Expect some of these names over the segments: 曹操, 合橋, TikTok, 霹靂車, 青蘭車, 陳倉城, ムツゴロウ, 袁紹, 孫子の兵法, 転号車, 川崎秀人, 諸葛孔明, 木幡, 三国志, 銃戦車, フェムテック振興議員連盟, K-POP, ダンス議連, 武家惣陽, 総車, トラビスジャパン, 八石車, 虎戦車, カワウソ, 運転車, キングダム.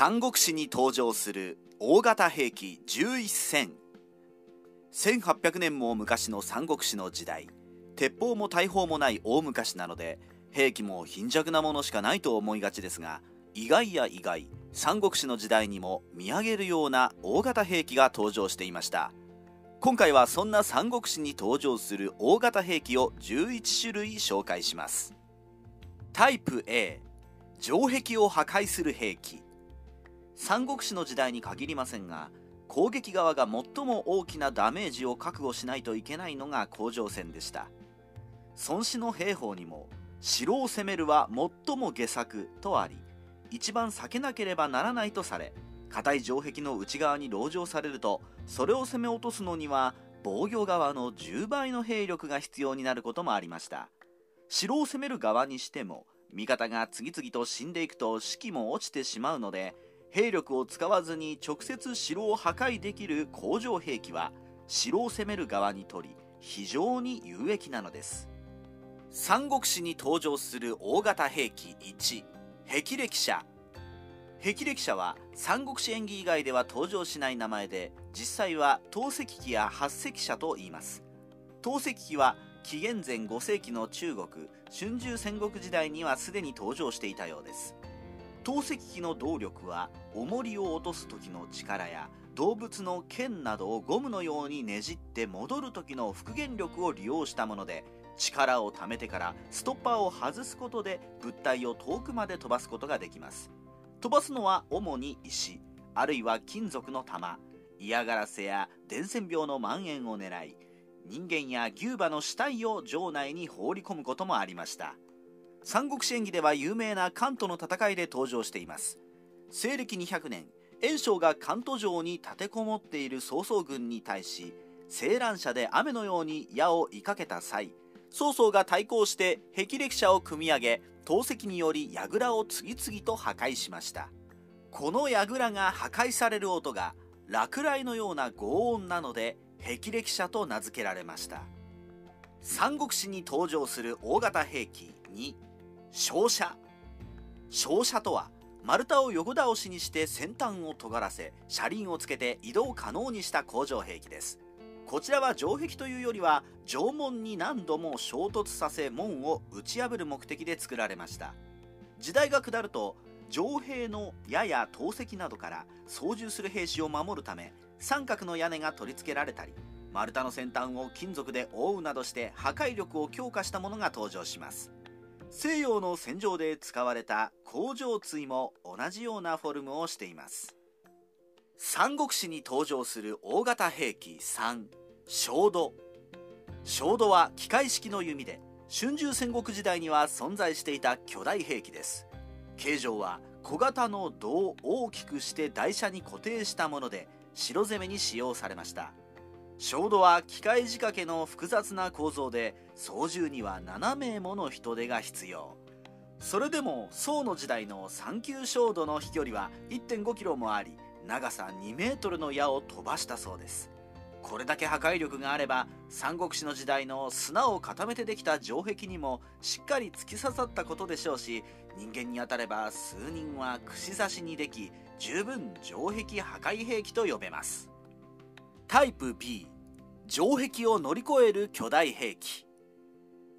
三国志に登場する大型兵器11戦。1800年も昔の三国志の時代、鉄砲も大砲もない大昔なので、兵器も貧弱なものしかないと思いがちですが、意外や意外、三国志の時代にも見上げるような大型兵器が登場していました。今回はそんな三国志に登場する大型兵器を11種類紹介します。タイプ A、 城壁を破壊する兵器。三国志の時代に限りませんが、攻撃側が最も大きなダメージを覚悟しないといけないのが攻城戦でした。孫子の兵法にも、城を攻めるは最も下策とあり、一番避けなければならないとされ、固い城壁の内側に籠城されると、それを攻め落とすのには防御側の10倍の兵力が必要になることもありました。城を攻める側にしても、味方が次々と死んでいくと士気も落ちてしまうので、兵力を使わずに直接城を破壊できる工場兵器は、城を攻める側にとり非常に有益なのです。三国志に登場する大型兵器1、霹靂車。霹靂車は三国志演義以外では登場しない名前で、実際は投石機や八石車と言います。投石機は紀元前5世紀の中国春秋戦国時代にはすでに登場していたようです。投石機の動力は、重りを落とす時の力や動物の剣などをゴムのようにねじって戻る時の復元力を利用したもので、力を貯めてからストッパーを外すことで物体を遠くまで飛ばすことができます。飛ばすのは主に石、あるいは金属の玉、嫌がらせや伝染病の蔓延を狙い、人間や牛馬の死体を城内に放り込むこともありました。三国志演義では有名な関東の戦いで登場しています。西暦200年、袁紹が関東城に立てこもっている曹操軍に対し、青蘭車で雨のように矢を射かけた際、曹操が対抗して霹靂車を組み上げ、投石により櫓を次々と破壊しました。この櫓が破壊される音が落雷のような轟音なので、霹靂車と名付けられました。三国志に登場する大型兵器2、照射。照射とは、丸太を横倒しにして先端を尖らせ、車輪をつけて移動可能にした工場兵器です。こちらは城壁というよりは、城門に何度も衝突させ門を打ち破る目的で作られました。時代が下ると、城兵の矢や投石などから操縦する兵士を守るため、三角の屋根が取り付けられたり、丸太の先端を金属で覆うなどして破壊力を強化したものが登場します。西洋の戦場で使われた工場鎚も同じようなフォルムをしています。三国志に登場する大型兵器3、衝弩。衝弩は機械式の弓で、春秋戦国時代には存在していた巨大兵器です。形状は小型の胴を大きくして台車に固定したもので、城攻めに使用されました。衝弩は機械仕掛けの複雑な構造で、操縦には7名もの人手が必要。それでも宋の時代の三級衝弩の飛距離は 1.5 キロもあり、長さ2メートルの矢を飛ばしたそうです。これだけ破壊力があれば、三国志の時代の砂を固めてできた城壁にもしっかり突き刺さったことでしょうし、人間に当たれば数人は串刺しにでき、十分城壁破壊兵器と呼べます。タイプ B、 城壁を乗り越える巨大兵器。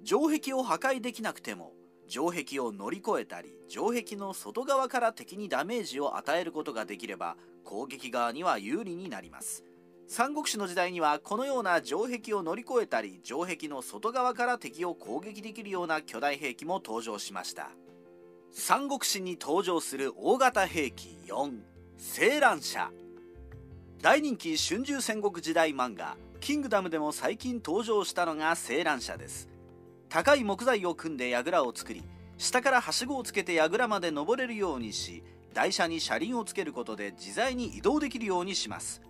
城壁を破壊できなくても、城壁を乗り越えたり、城壁の外側から敵にダメージを与えることができれば、攻撃側には有利になります。三国志の時代には、このような城壁を乗り越えたり、城壁の外側から敵を攻撃できるような巨大兵器も登場しました。三国志に登場する大型兵器4、青蘭車。大人気春秋戦国時代漫画「キングダム」でも最近登場したのが青蘭車です。高い木材を組んで櫓を作り、下からはしごをつけて櫓まで登れるようにし、台車に車輪をつけることで自在に移動できるようにします。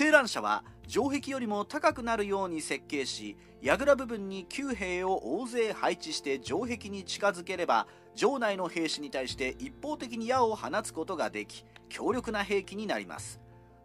青蘭車は城壁よりも高くなるように設計し、櫓部分に9兵を大勢配置して城壁に近づければ、城内の兵士に対して一方的に矢を放つことができ、強力な兵器になります。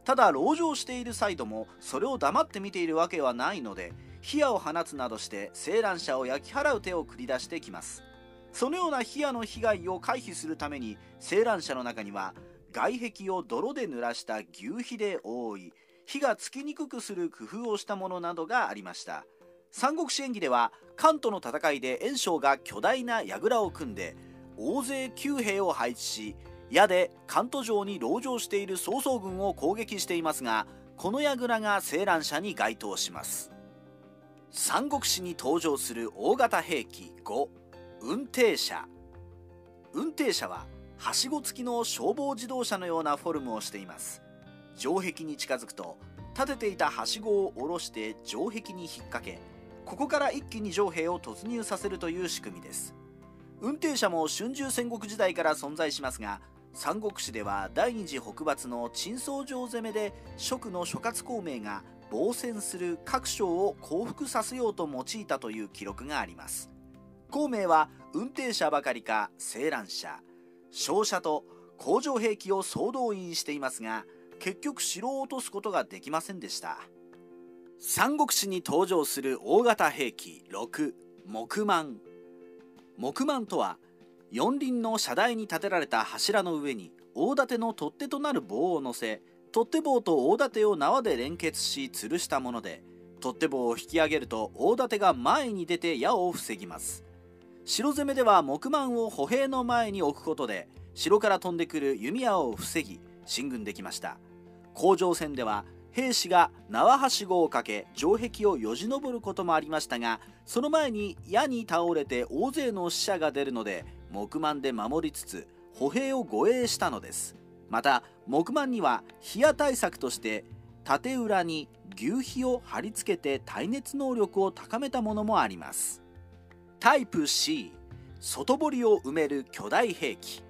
ただ、籠城しているサイドもそれを黙って見ているわけはないので、火矢を放つなどして青蘭車を焼き払う手を繰り出してきます。そのような火矢の被害を回避するために、青蘭車の中には外壁を泥で濡らした求肥で覆い、火がつきにくくする工夫をしたものなどがありました。三国志演義では関との戦いで袁紹が巨大な櫓を組んで大勢9兵を配置し、矢で関東城に籠城している曹操軍を攻撃していますが、この櫓が青蘭社に該当します。三国志に登場する大型兵器5、運転車。運転車ははしご付きの消防自動車のようなフォルムをしています。城壁に近づくと立てていたはしごを下ろして城壁に引っ掛け、ここから一気に城兵を突入させるという仕組みです。運転車も春秋戦国時代から存在しますが、三国志では第二次北伐の陳倉城攻めで蜀の諸葛孔明が防戦する各将を降伏させようと用いたという記録があります。孔明は運転車ばかりか青蘭車、商車と工場兵器を総動員していますが、結局城を落とすことができませんでした。三国志に登場する大型兵器6、木幡。木幡とは四輪の車台に建てられた柱の上に大盾の取っ手となる棒を乗せ、取っ手棒と大盾を縄で連結し吊るしたもので、取っ手棒を引き上げると大盾が前に出て矢を防ぎます。城攻めでは木幡を歩兵の前に置くことで城から飛んでくる弓矢を防ぎ進軍できました。攻城戦では兵士が縄はしごをかけ城壁をよじ登ることもありましたが、その前に矢に倒れて大勢の死者が出るので木幡で守りつつ歩兵を護衛したのです。また木幡には火矢対策として盾裏に牛皮を貼り付けて耐熱能力を高めたものもあります。タイプ C、 外堀を埋める巨大兵器。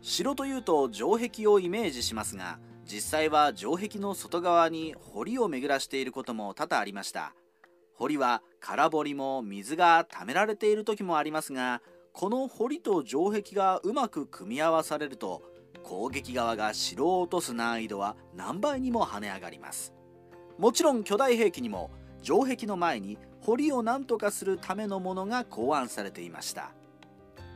城というと城壁をイメージしますが、実際は城壁の外側に堀を巡らしていることも多々ありました。堀は空堀も水が溜められている時もありますが、この堀と城壁がうまく組み合わされると攻撃側が城を落とす難易度は何倍にも跳ね上がります。もちろん巨大兵器にも城壁の前に堀を何とかするためのものが考案されていました。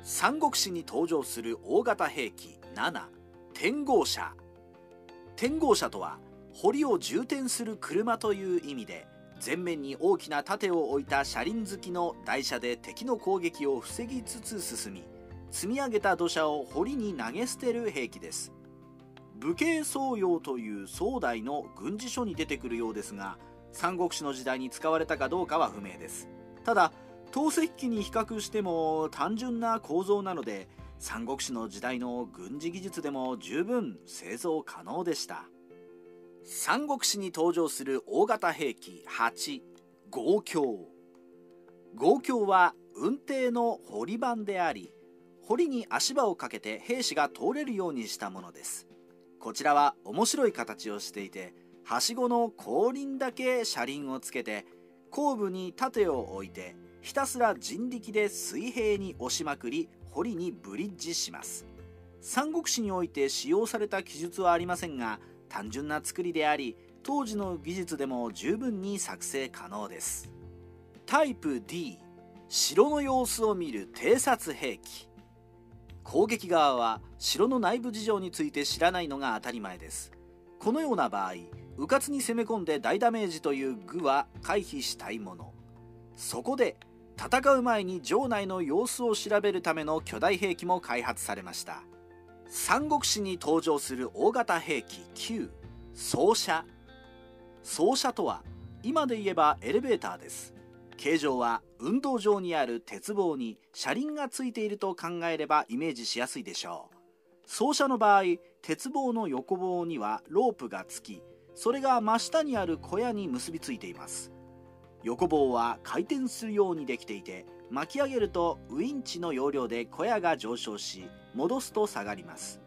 三国志に登場する大型兵器7、転号車。転号車とは堀を重転する車という意味で、前面に大きな盾を置いた車輪付きの台車で敵の攻撃を防ぎつつ進み、積み上げた土砂を堀に投げ捨てる兵器です。武家惣陽という宋代の軍事書に出てくるようですが、三国志の時代に使われたかどうかは不明です。ただ投石機に比較しても単純な構造なので、三国志の時代の軍事技術でも十分製造可能でした。三国志に登場する大型兵器8、合橋。合橋は運転の堀板であり、堀に足場をかけて兵士が通れるようにしたものです。こちらは面白い形をしていて、はしごの後輪だけ車輪をつけて後部に盾を置いて、ひたすら人力で水平に押しまくり堀にブリッジします。三国志において使用された記述はありませんが、単純な作りであり、当時の技術でも十分に作成可能です。タイプ D、 城の様子を見る偵察兵器。攻撃側は城の内部事情について知らないのが当たり前です。このような場合、迂闊に攻め込んで大ダメージという愚は回避したいもの。そこで戦う前に城内の様子を調べるための巨大兵器も開発されました。三国志に登場する大型兵器9、総車。総車とは今で言えばエレベーターです。形状は運動場にある鉄棒に車輪がついていると考えればイメージしやすいでしょう。総車の場合、鉄棒の横棒にはロープがつき、それが真下にある小屋に結びついています。横棒は回転するようにできていて、巻き上げるとウインチの要領で小屋が上昇し、戻すと下がります。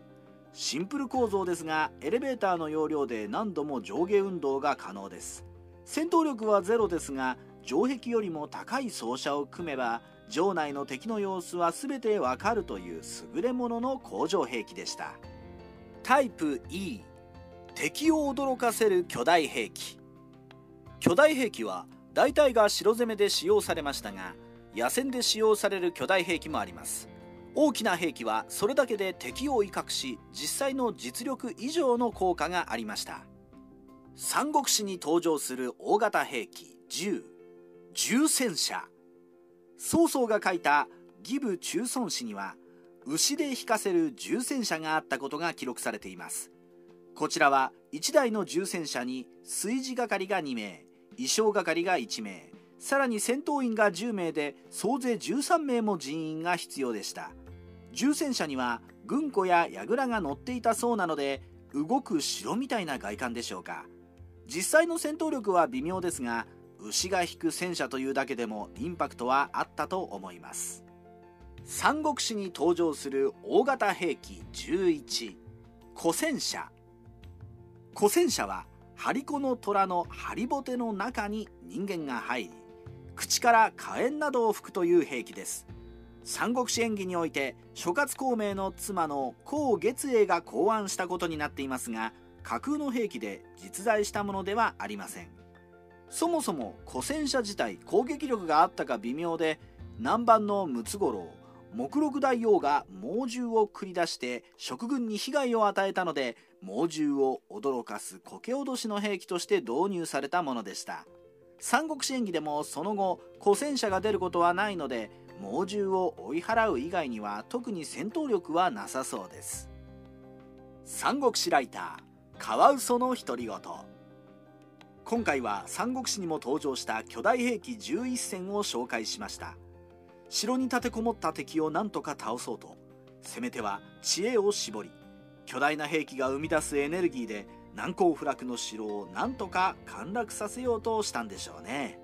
シンプル構造ですが、エレベーターの要領で何度も上下運動が可能です。戦闘力はゼロですが、城壁よりも高い総車を組めば城内の敵の様子は全てわかるという優れものの工場兵器でした。タイプ E、 敵を驚かせる巨大兵器。巨大兵器は大体が城攻めで使用されましたが、野戦で使用される巨大兵器もあります。大きな兵器はそれだけで敵を威嚇し、実際の実力以上の効果がありました。三国志に登場する大型兵器銃、銃戦車。曹操が書いた義武中孫子には、牛で引かせる銃戦車があったことが記録されています。こちらは1台の銃戦車に炊事係が2名、衣装係が1名、さらに戦闘員が10名で総勢13名も人員が必要でした。銃戦車には軍庫や櫓が乗っていたそうなので、動く城みたいな外観でしょうか。実際の戦闘力は微妙ですが、牛が引く戦車というだけでもインパクトはあったと思います。三国志に登場する大型兵器11、虎戦車。虎戦車は張り子の虎の張りぼての中に人間が入り、口から火炎などを吹くという兵器です。三国志演義において諸葛孔明の妻の孔月英が考案したことになっていますが、架空の兵器で実在したものではありません。そもそも虎戦車自体攻撃力があったか微妙で、南蛮のムツゴロウ、目録大王が猛獣を繰り出して食軍に被害を与えたので、猛獣を驚かす苔脅しの兵器として導入されたものでした。三国志演義でもその後虎戦車が出ることはないので、猛獣を追い払う以外には特に戦闘力はなさそうです。三国志ライターカワウソの独り言。今回は三国志にも登場した巨大兵器11戦を紹介しました。城に立てこもった敵を何とか倒そうと、攻め手は知恵を絞り、巨大な兵器が生み出すエネルギーで難攻不落の城を何とか陥落させようとしたんでしょうね。